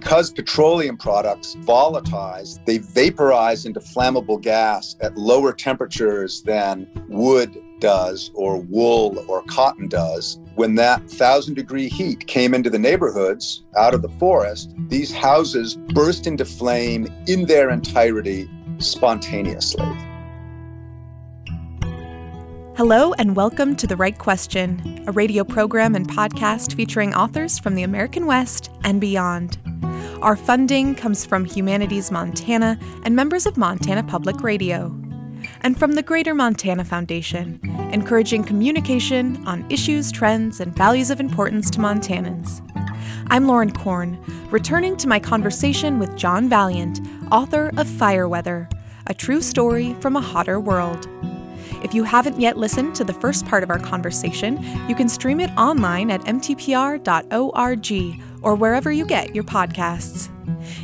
because petroleum products volatilize, they vaporize into flammable gas at lower temperatures than wood does or wool or cotton does. When that 1,000-degree heat came into the neighborhoods out of the forest, these houses burst into flame in their entirety spontaneously. Hello and welcome to The Right Question, a radio program and podcast featuring authors from the American West and beyond. Our funding comes from Humanities Montana and members of Montana Public Radio, and from the Greater Montana Foundation, encouraging communication on issues, trends, and values of importance to Montanans. I'm Lauren Korn, returning to my conversation with John Vaillant, author of Fire Weather, a true story from a hotter world. If you haven't yet listened to the first part of our conversation, you can stream it online at mtpr.org or wherever you get your podcasts.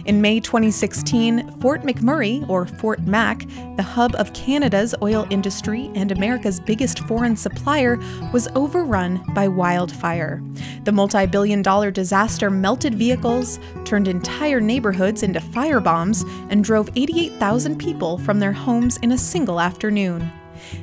In May 2016, Fort McMurray, or Fort Mac, the hub of Canada's oil industry and America's biggest foreign supplier, was overrun by wildfire. The multi-billion-dollar disaster melted vehicles, turned entire neighborhoods into firebombs, and drove 88,000 people from their homes in a single afternoon.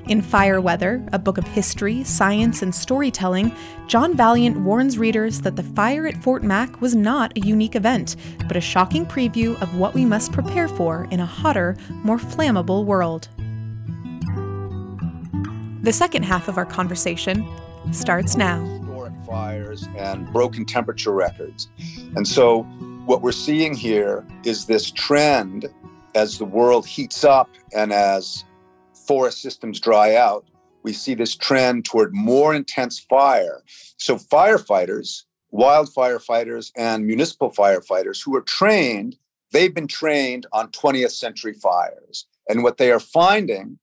In Fire Weather, a book of history, science, and storytelling, John Vaillant warns readers that the fire at Fort Mac was not a unique event, but a shocking preview of what we must prepare for in a hotter, more flammable world. The second half of our conversation starts now. Historic fires and broken temperature records. And so what we're seeing here is this trend as the world heats up and as forest systems dry out, we see this trend toward more intense fire. So firefighters, wildfire firefighters, and municipal firefighters who are trained, they've been trained on 20th century fires. And what they are finding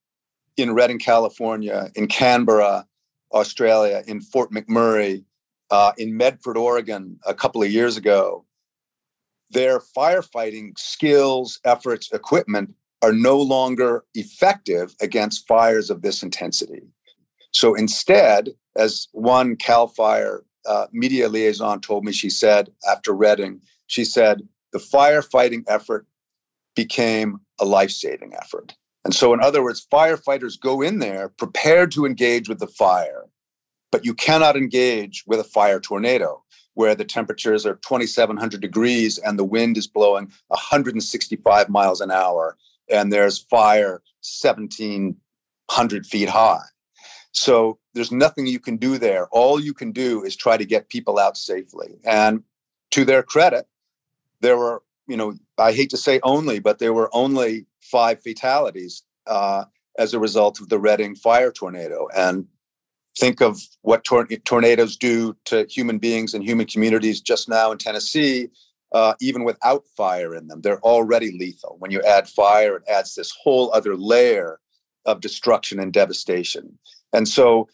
in Redding, California, in Canberra, Australia, in Fort McMurray, in Medford, Oregon, a couple of years ago, their firefighting skills, efforts, equipment are no longer effective against fires of this intensity. So instead, as one Cal Fire media liaison told me, she said, after Redding, she said, the firefighting effort became a life-saving effort. And so in other words, firefighters go in there prepared to engage with the fire, but you cannot engage with a fire tornado, where the temperatures are 2,700 degrees and the wind is blowing 165 miles an hour. And there's fire 1,700 feet high. So there's nothing you can do there. All you can do is try to get people out safely. And to their credit, there were, I hate to say only, but there were only 5 fatalities as a result of the Redding fire tornado. And think of what tornadoes do to human beings and human communities just now in Tennessee. Even without fire in them, they're already lethal. When you add fire, it adds this whole other layer of destruction and devastation. And so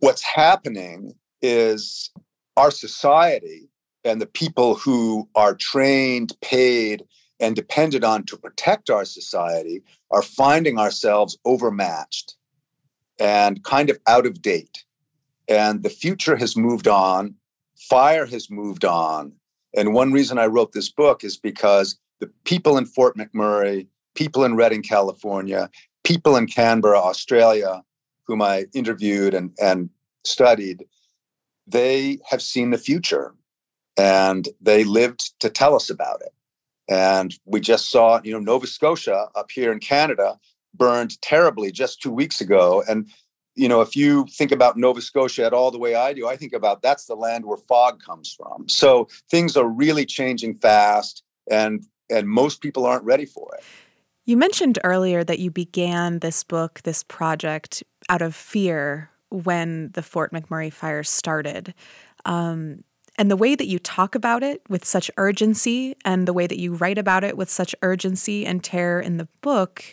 what's happening is our society and the people who are trained, paid, and depended on to protect our society are finding ourselves overmatched and kind of out of date. And the future has moved on. Fire has moved on. And one reason I wrote this book is because the people in Fort McMurray, people in Redding, California, people in Canberra, Australia, whom I interviewed and studied, they have seen the future and they lived to tell us about it. And we just saw, Nova Scotia up here in Canada burned terribly just 2 weeks ago. And, if you think about Nova Scotia at all the way I do, I think about that's the land where fog comes from. So things are really changing fast, and most people aren't ready for it. You mentioned earlier that you began this book, this project, out of fear when the Fort McMurray fire started. And the way that you talk about it with such urgency and the way that you write about it with such urgency and terror in the book,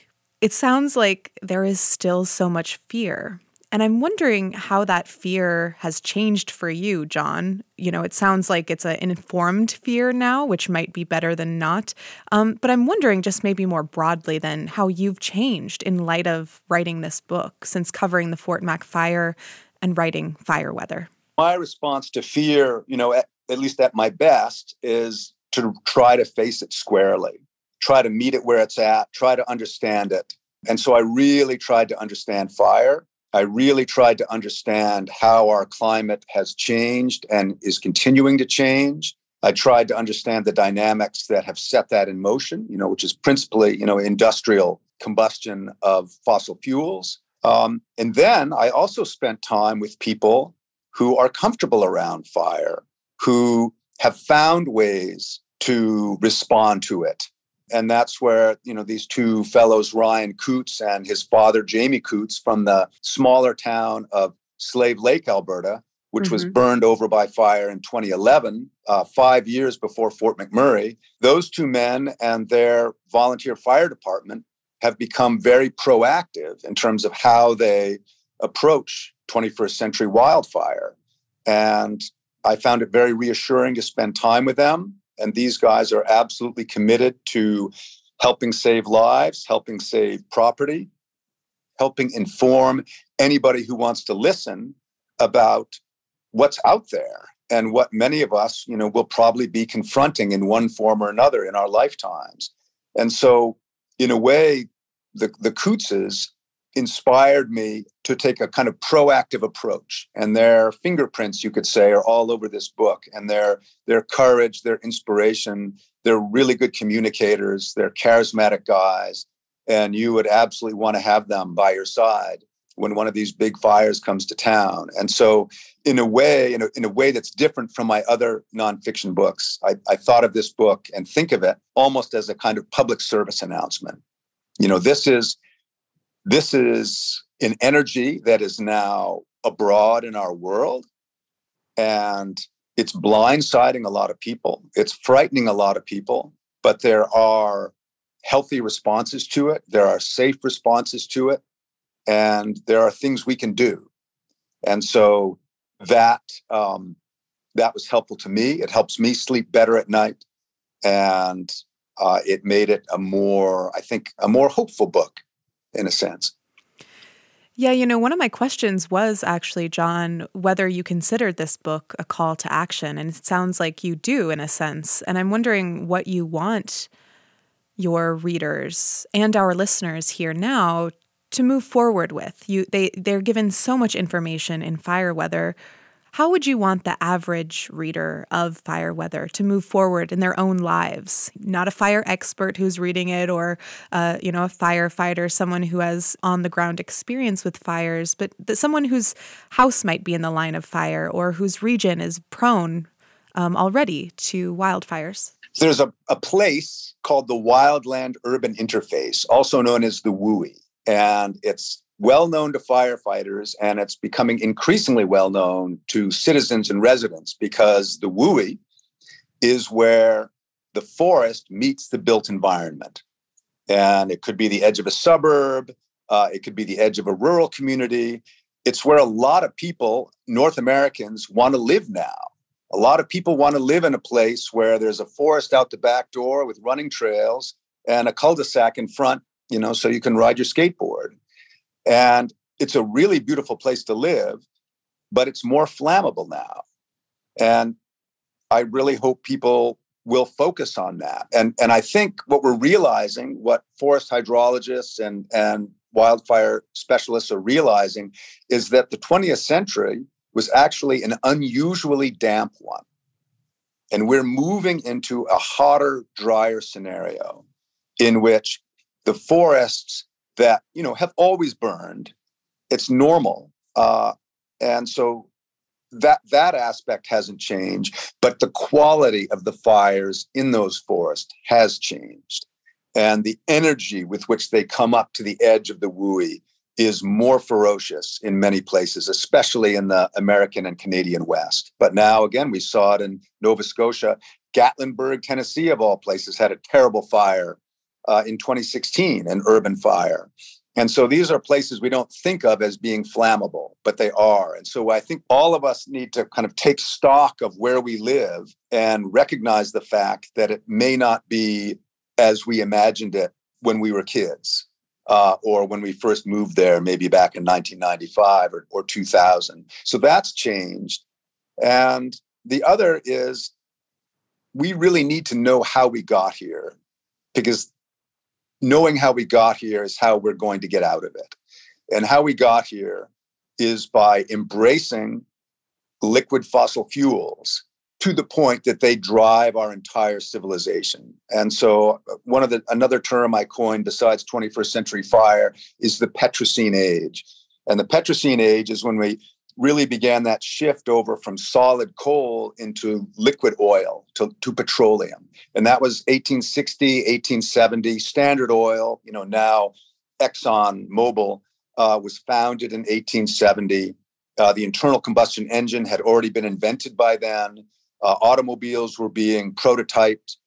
it sounds like there is still so much fear. And I'm wondering how that fear has changed for you, John. It sounds like it's an informed fear now, which might be better than not. But I'm wondering just maybe more broadly then how you've changed in light of writing this book since covering the Fort Mac fire and writing Fire Weather. My response to fear, at least at my best, is to try to face it squarely, try to meet it where it's at, try to understand it. And so I really tried to understand fire. I really tried to understand how our climate has changed and is continuing to change. I tried to understand the dynamics that have set that in motion, which is principally, industrial combustion of fossil fuels. And then I also spent time with people who are comfortable around fire, who have found ways to respond to it. And that's where, these two fellows, Ryan Coots and his father, Jamie Coots, from the smaller town of Slave Lake, Alberta, which was burned over by fire in 2011, 5 years before Fort McMurray. Those two men and their volunteer fire department have become very proactive in terms of how they approach 21st century wildfire. And I found it very reassuring to spend time with them. And these guys are absolutely committed to helping save lives, helping save property, helping inform anybody who wants to listen about what's out there and what many of us, will probably be confronting in one form or another in our lifetimes. And so, in a way, the Kootses inspired me to take a kind of proactive approach. And their fingerprints, you could say, are all over this book. And their courage, their inspiration, they're really good communicators, they're charismatic guys. And you would absolutely want to have them by your side when one of these big fires comes to town. And so in a way that's different from my other nonfiction books, I thought of this book and think of it almost as a kind of public service announcement. This is an energy that is now abroad in our world, and it's blindsiding a lot of people. It's frightening a lot of people, but there are healthy responses to it. There are safe responses to it, and there are things we can do. And so that was helpful to me. It helps me sleep better at night, and it made it a more hopeful book, in a sense. Yeah, one of my questions was actually, John, whether you considered this book a call to action. And it sounds like you do, in a sense. And I'm wondering what you want your readers and our listeners here now to move forward with. They're given so much information in Fire Weather. How would you want the average reader of Fire Weather to move forward in their own lives? Not a fire expert who's reading it or, a firefighter, someone who has on-the-ground experience with fires, but someone whose house might be in the line of fire or whose region is prone already to wildfires. There's a place called the Wildland Urban Interface, also known as the WUI, and it's well known to firefighters, and it's becoming increasingly well known to citizens and residents because the WUI is where the forest meets the built environment. And it could be the edge of a suburb, it could be the edge of a rural community. It's where a lot of people, North Americans, want to live now. A lot of people want to live in a place where there's a forest out the back door with running trails and a cul-de-sac in front, so you can ride your skateboard. And it's a really beautiful place to live, but it's more flammable now. And I really hope people will focus on that. And I think what we're realizing, what forest hydrologists and wildfire specialists are realizing, is that the 20th century was actually an unusually damp one. And we're moving into a hotter, drier scenario in which the forests that, have always burned. It's normal. And so that aspect hasn't changed, but the quality of the fires in those forests has changed. And the energy with which they come up to the edge of the WUI is more ferocious in many places, especially in the American and Canadian West. But now, again, we saw it in Nova Scotia. Gatlinburg, Tennessee, of all places, had a terrible fire in 2016, an urban fire. And so these are places we don't think of as being flammable, but they are. And so I think all of us need to kind of take stock of where we live and recognize the fact that it may not be as we imagined it when we were kids, or when we first moved there, maybe back in 1995 or 2000. So that's changed. And the other is we really need to know how we got here, because knowing how we got here is how we're going to get out of it. And how we got here is by embracing liquid fossil fuels to the point that they drive our entire civilization. And so another term I coined besides 21st century fire is the Petrocene age. And the Petrocene age is when we really began that shift over from solid coal into liquid oil to petroleum. And that was 1860, 1870. Standard Oil, now ExxonMobil, was founded in 1870. The internal combustion engine had already been invented by then. Automobiles were being prototyped.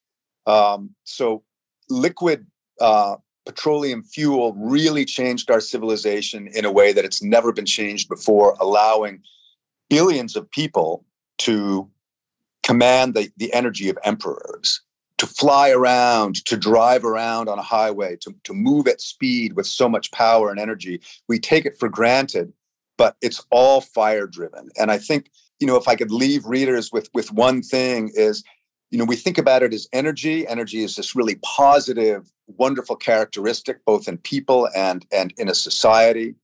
So liquid petroleum fuel really changed our civilization in a way that it's never been changed before, allowing billions of people to command the energy of emperors, to fly around, to drive around on a highway, to move at speed with so much power and energy. We take it for granted, but it's all fire driven. And I think, if I could leave readers with one thing is, we think about it as energy. Energy is this really positive, wonderful characteristic, both in people and in a society.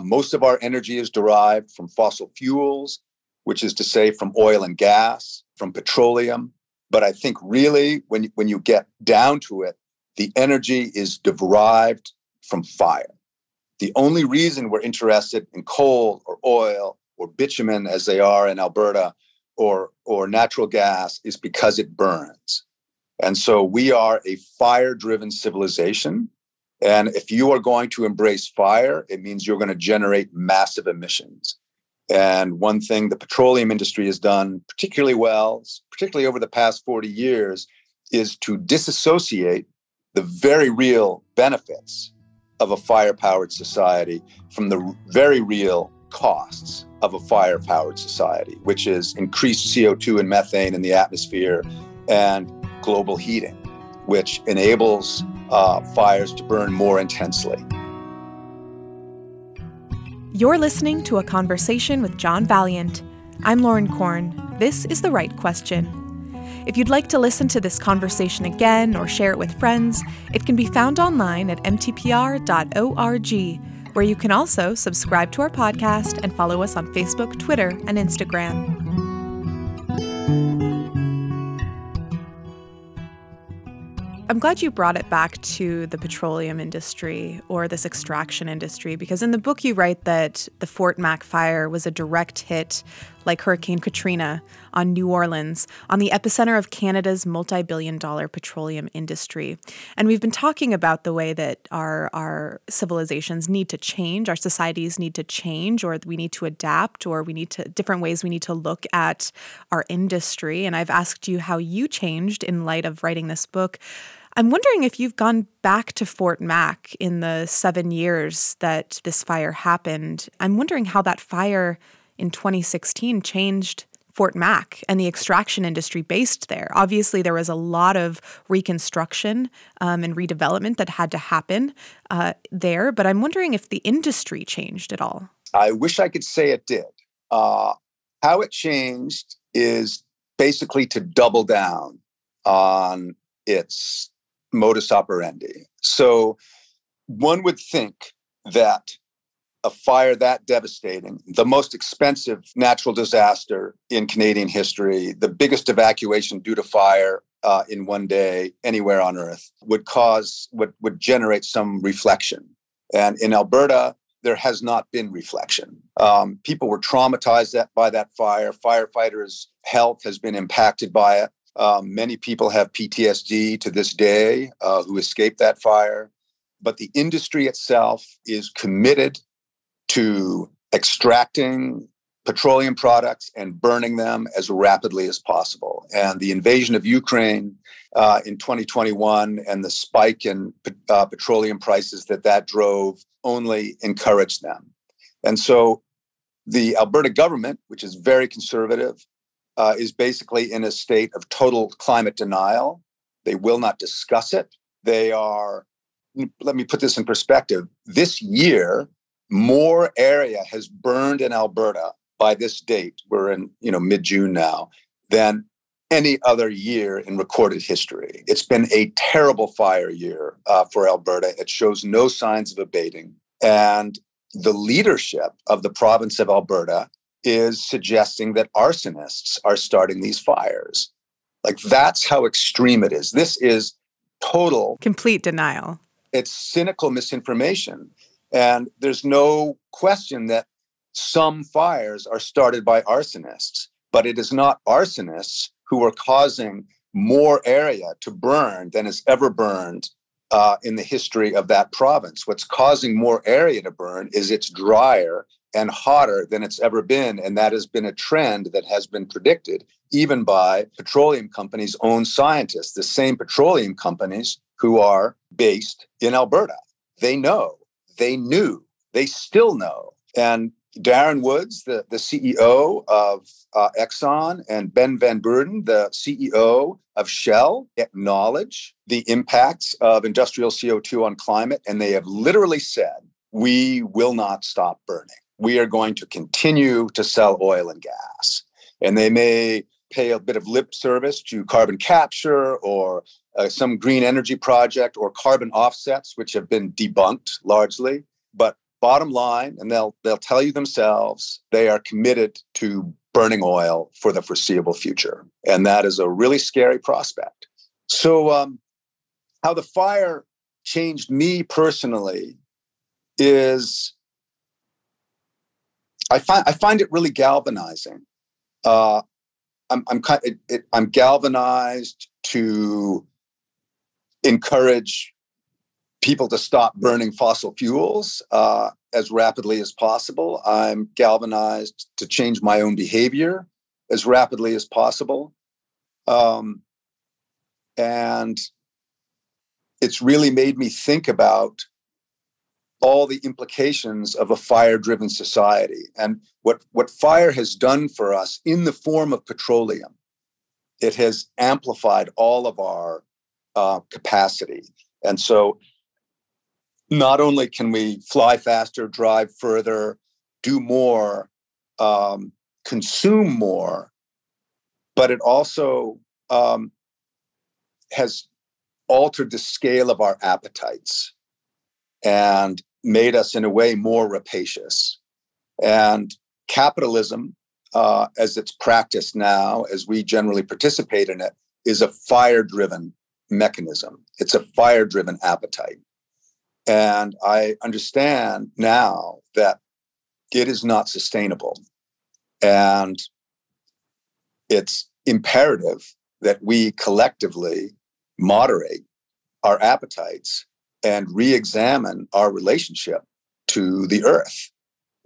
Most of our energy is derived from fossil fuels, which is to say from oil and gas, from petroleum. But I think really when you get down to it, the energy is derived from fire. The only reason we're interested in coal or oil or bitumen, as they are in Alberta, or natural gas, is because it burns. And so we are a fire-driven civilization. And if you are going to embrace fire, it means you're going to generate massive emissions. And one thing the petroleum industry has done particularly well, particularly over the past 40 years, is to disassociate the very real benefits of a fire-powered society from the very real costs of a fire-powered society, which is increased CO2 and methane in the atmosphere and global heating, which enables fires to burn more intensely. You're listening to a conversation with John Vaillant. I'm Lauren Korn. This is The Right Question. If you'd like to listen to this conversation again or share it with friends, it can be found online at mtpr.org. where you can also subscribe to our podcast and follow us on Facebook, Twitter, and Instagram. I'm glad you brought it back to the petroleum industry or this extraction industry, because in the book you write that the Fort Mac fire was a direct hit, like Hurricane Katrina, on New Orleans, on the epicenter of Canada's multi-billion-dollar petroleum industry. And we've been talking about the way that our civilizations need to change, our societies need to change, or we need to adapt, or we need to different ways we need to look at our industry. And I've asked you how you changed in light of writing this book. I'm wondering if you've gone back to Fort Mac in the 7 years that this fire happened. I'm wondering how that fire in 2016 changed Fort Mac and the extraction industry based there. Obviously, there was a lot of reconstruction and redevelopment that had to happen there, but I'm wondering if the industry changed at all. I wish I could say it did. How it changed is basically to double down on its modus operandi. So one would think that a fire that devastating, the most expensive natural disaster in Canadian history, the biggest evacuation due to fire in one day anywhere on Earth, would generate some reflection. And in Alberta, there has not been reflection. People were traumatized by that fire. Firefighters' health has been impacted by it. Many people have PTSD to this day who escaped that fire. But the industry itself is committed to extracting petroleum products and burning them as rapidly as possible. And the invasion of Ukraine in 2021 and the spike in petroleum prices that drove only encouraged them. And so the Alberta government, which is very conservative, is basically in a state of total climate denial. They will not discuss it. They are, let me put this in perspective, this year, more area has burned in Alberta by this date, we're in mid-June now, than any other year in recorded history. It's been a terrible fire year for Alberta. It shows no signs of abating. And the leadership of the province of Alberta is suggesting that arsonists are starting these fires. Like, that's how extreme it is. This is total... complete denial. It's cynical misinformation. And there's no question that some fires are started by arsonists, but it is not arsonists who are causing more area to burn than has ever burned in the history of that province. What's causing more area to burn is it's drier and hotter than it's ever been. And that has been a trend that has been predicted even by petroleum companies' own scientists, the same petroleum companies who are based in Alberta. They know, they knew, they still know. And Darren Woods, the CEO of Exxon, and Ben Van Burden, the CEO of Shell, acknowledge the impacts of industrial CO2 on climate. And they have literally said, we will not stop burning. We are going to continue to sell oil and gas. And they may pay a bit of lip service to carbon capture or some green energy project or carbon offsets, which have been debunked largely. But bottom line, and they'll tell you themselves, they are committed to burning oil for the foreseeable future. And that is a really scary prospect. So how the fire changed me personally is I find it really galvanizing. I'm galvanized to encourage people to stop burning fossil fuels as rapidly as possible. I'm galvanized to change my own behavior as rapidly as possible. And it's really made me think about all the implications of a fire-driven society. And what fire has done for us in the form of petroleum, it has amplified all of our capacity. And so not only can we fly faster, drive further, do more, consume more, but it also has altered the scale of our appetites and made us, in a way, more rapacious. And capitalism, as it's practiced now, as we generally participate in it, is a fire-driven mechanism. It's a fire-driven appetite. And I understand now that it is not sustainable. And it's imperative that we collectively moderate our appetites and re-examine our relationship to the earth,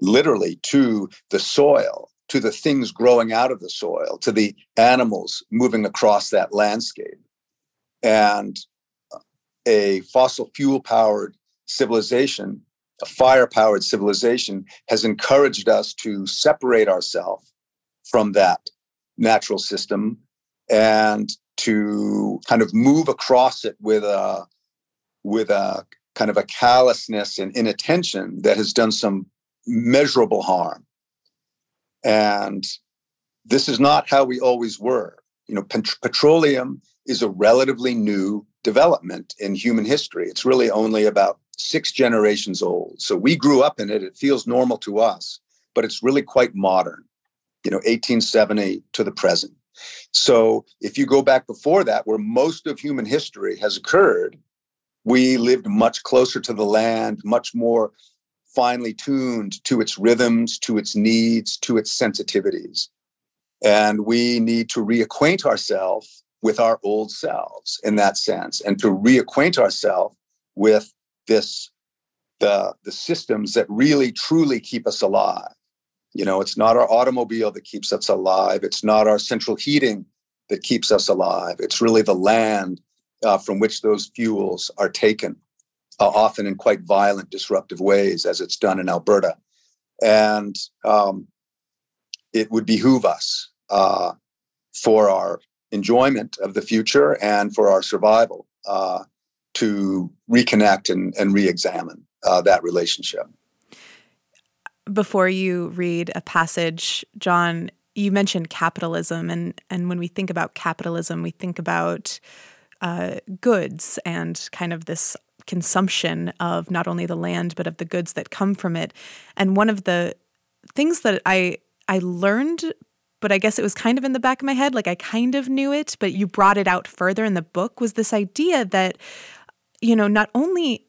literally to the soil, to the things growing out of the soil, to the animals moving across that landscape. And a fossil fuel-powered civilization, a fire-powered civilization, has encouraged us to separate ourselves from that natural system and to kind of move across it with a kind of a callousness and inattention that has done some measurable harm. And this is not how we always were. You know, petroleum is a relatively new development in human history. It's really only about 6 generations old. So we grew up in it. It feels normal to us, but it's really quite modern, you know, 1870 to the present. So if you go back before that, where most of human history has occurred, we lived much closer to the land, much more finely tuned to its rhythms, to its needs, to its sensitivities. And we need to reacquaint ourselves with our old selves in that sense, and to reacquaint ourselves with this, the systems that really truly keep us alive. You know, it's not our automobile that keeps us alive. It's not our central heating that keeps us alive. It's really the land from which those fuels are taken, often in quite violent, disruptive ways, as it's done in Alberta. And it would behoove us for our enjoyment of the future and for our survival to reconnect and re-examine that relationship. Before you read a passage, John, You mentioned capitalism, and when we think about capitalism, we think about goods and kind of this consumption of not only the land but of the goods that come from it. And one of the things that I learned, but I guess it was kind of in the back of my head, like I kind of knew it, but you brought it out further in the book, was this idea that, you know, not only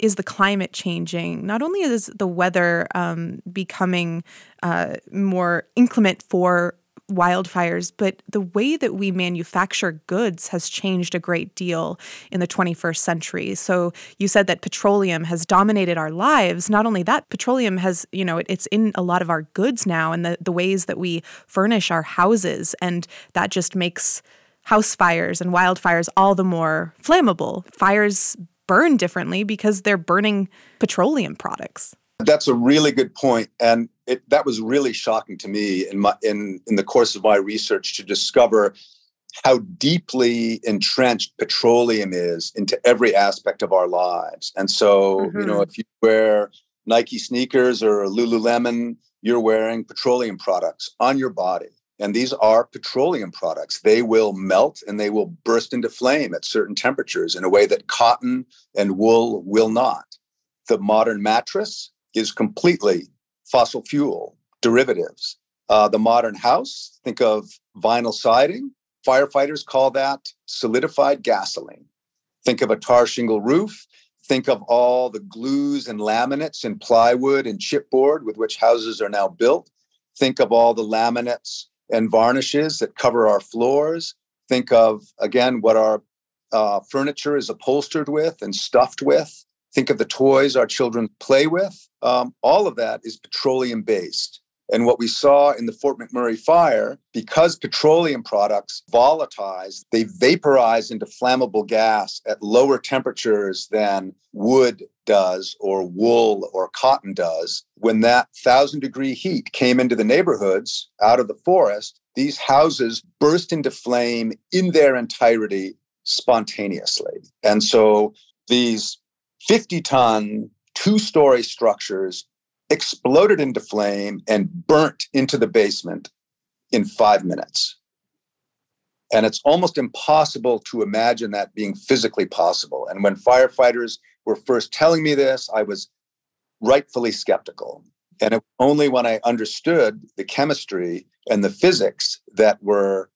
is the climate changing, not only is the weather becoming more inclement for wildfires, but the way that we manufacture goods has changed a great deal in the 21st century. So you said that petroleum has dominated our lives. Not only that, petroleum has, you know, it's in a lot of our goods now and the ways that we furnish our houses. And that just makes house fires and wildfires all the more flammable. Fires burn differently because they're burning petroleum products. That's a really good point. And that was really shocking to me in the course of my research to discover how deeply entrenched petroleum is into every aspect of our lives. And so, you know, if you wear Nike sneakers or Lululemon, you're wearing petroleum products on your body. And these are petroleum products. They will melt and they will burst into flame at certain temperatures in a way that cotton and wool will not. The modern mattress is completely fossil fuel derivatives. The modern house, think of vinyl siding. Firefighters call that solidified gasoline. Think of a tar shingle roof. Think of all the glues and laminates and plywood and chipboard with which houses are now built. Think of all the laminates and varnishes that cover our floors. Think of, again, what our furniture is upholstered with and stuffed with. Think of the toys our children play with. All of that is petroleum-based. And what we saw in the Fort McMurray fire, because petroleum products volatilize, they vaporize into flammable gas at lower temperatures than wood does or wool or cotton does. When that 1,000-degree heat came into the neighborhoods out of the forest, these houses burst into flame in their entirety spontaneously. And so these 50-ton, two-story structures exploded into flame and burnt into the basement in 5 minutes. And it's almost impossible to imagine that being physically possible. And when firefighters were first telling me this, I was rightfully skeptical. And it was only when I understood the chemistry and the physics that were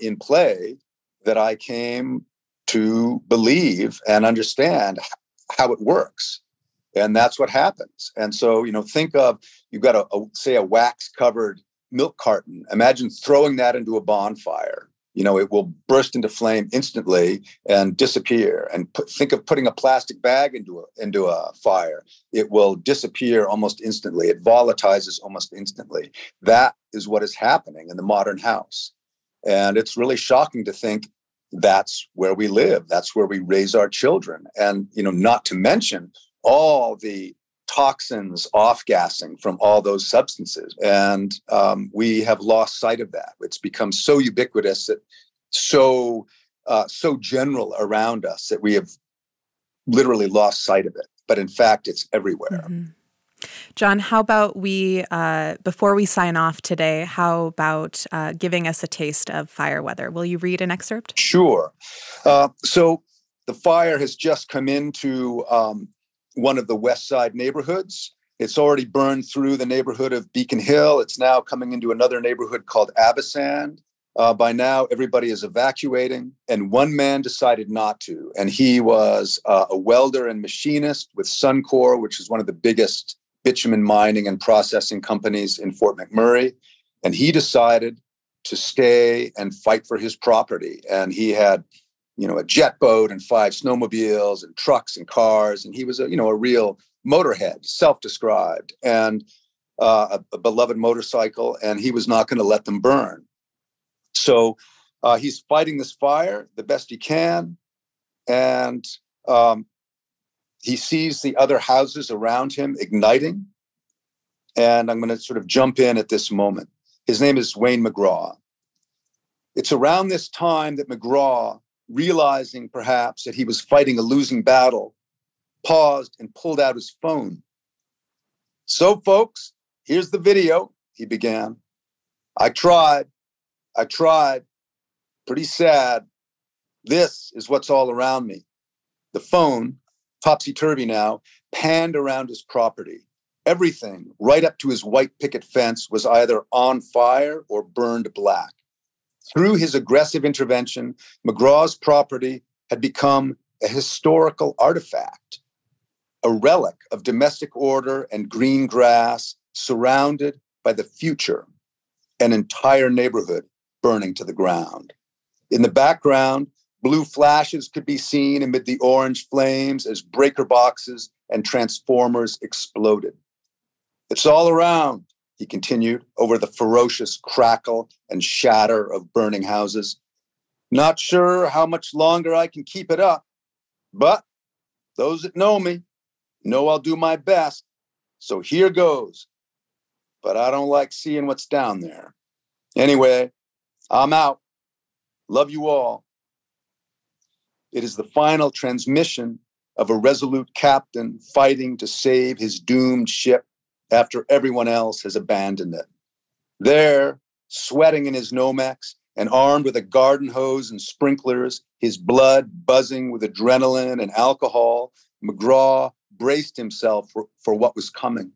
in play that I came to believe and understand how it works. And that's what happens. And so, you know, think of, you've got a wax covered milk carton. Imagine throwing that into a bonfire. You know, it will burst into flame instantly and disappear. And think of putting a plastic bag into a fire. It will disappear almost instantly. It volatilizes almost instantly. That is what is happening in the modern house. And it's really shocking to think that's where we live. That's where we raise our children. And, you know, not to mention all the toxins off-gassing from all those substances. And we have lost sight of that. It's become so ubiquitous, that so general around us that we have literally lost sight of it. But in fact, it's everywhere. Mm-hmm. John, how about we, before we sign off today, how about giving us a taste of Fire Weather? Will you read an excerpt? Sure. So the fire has just come into one of the West Side neighborhoods. It's already burned through the neighborhood of Beacon Hill. It's now coming into another neighborhood called Abbasand. By now, everybody is evacuating, and one man decided not to. And he was a welder and machinist with Suncor, which is one of the biggest bitumen mining and processing companies in Fort McMurray. And he decided to stay and fight for his property. And he had, you know, a jet boat and 5 snowmobiles and trucks and cars. And he was, a real motorhead, self-described, and a beloved motorcycle. And he was not going to let them burn. So he's fighting this fire the best he can. And he sees the other houses around him igniting. And I'm going to sort of jump in at this moment. His name is Wayne McGraw. It's around this time that McGraw, realizing perhaps that he was fighting a losing battle, paused and pulled out his phone. "So, folks, here's the video," he began. I tried, pretty sad. This is what's all around me. The phone, topsy-turvy now, panned around his property. Everything, right up to his white picket fence, was either on fire or burned black. Through his aggressive intervention, McGraw's property had become a historical artifact, a relic of domestic order and green grass, surrounded by the future, an entire neighborhood burning to the ground. In the background, blue flashes could be seen amid the orange flames as breaker boxes and transformers exploded. "It's all around," he continued, over the ferocious crackle and shatter of burning houses. "Not sure how much longer I can keep it up, but those that know me know I'll do my best, so here goes. But I don't like seeing what's down there. Anyway, I'm out. Love you all." It is the final transmission of a resolute captain fighting to save his doomed ship after everyone else has abandoned it. There, sweating in his Nomex and armed with a garden hose and sprinklers, his blood buzzing with adrenaline and alcohol, McGraw braced himself for what was coming.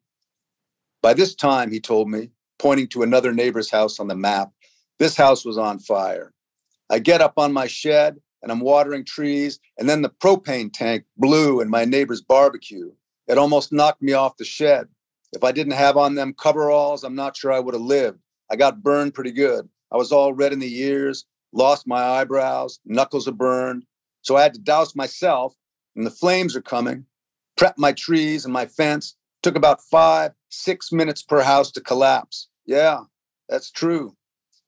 "By this time," he told me, pointing to another neighbor's house on the map, "this house was on fire. I get up on my shed and I'm watering trees, and then the propane tank blew in my neighbor's barbecue. It almost knocked me off the shed. If I didn't have on them coveralls, I'm not sure I would have lived. I got burned pretty good. I was all red in the ears, lost my eyebrows, knuckles are burned. So I had to douse myself, and the flames are coming. Prep my trees and my fence. Took about 5-6 minutes per house to collapse. Yeah, that's true.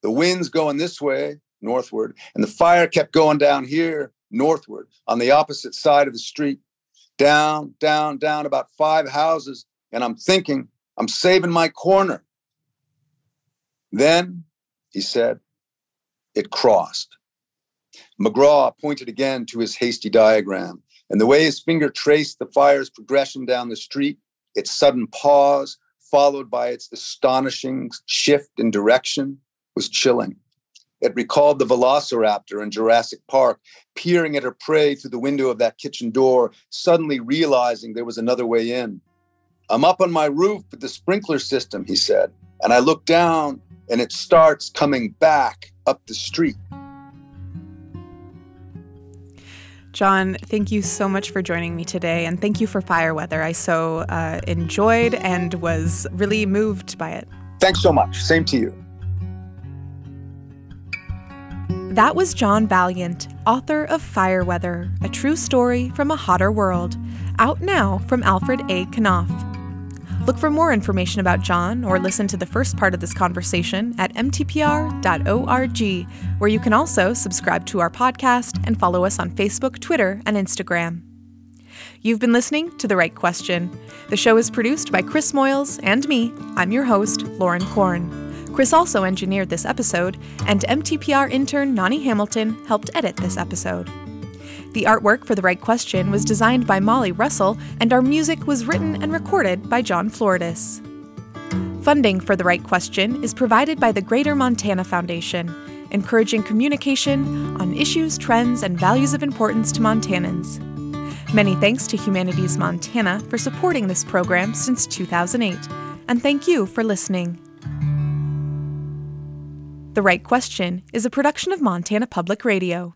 The wind's going this way, northward, and the fire kept going down here, northward, on the opposite side of the street. Down, down, down, about 5 houses, and I'm thinking, I'm saving my corner. Then," he said, "it crossed." McGraw pointed again to his hasty diagram, and the way his finger traced the fire's progression down the street, its sudden pause, followed by its astonishing shift in direction, was chilling. It recalled the velociraptor in Jurassic Park, peering at her prey through the window of that kitchen door, suddenly realizing there was another way in. "I'm up on my roof with the sprinkler system," he said, "and I look down and it starts coming back up the street." John, thank you so much for joining me today, and thank you for Fire Weather. I so enjoyed and was really moved by it. Thanks so much. Same to you. That was John Vaillant, author of Fire Weather, a true story from a hotter world, out now from Alfred A. Knopf. Look for more information about John or listen to the first part of this conversation at mtpr.org, where you can also subscribe to our podcast and follow us on Facebook, Twitter, and Instagram. You've been listening to The Right Question. The show is produced by Chris Moyles and me. I'm your host, Lauren Korn. Chris also engineered this episode, and MTPR intern Nani Hamilton helped edit this episode. The artwork for The Right Question was designed by Molly Russell, and our music was written and recorded by John Floridis. Funding for The Right Question is provided by the Greater Montana Foundation, encouraging communication on issues, trends, and values of importance to Montanans. Many thanks to Humanities Montana for supporting this program since 2008, and thank you for listening. The Right Question is a production of Montana Public Radio.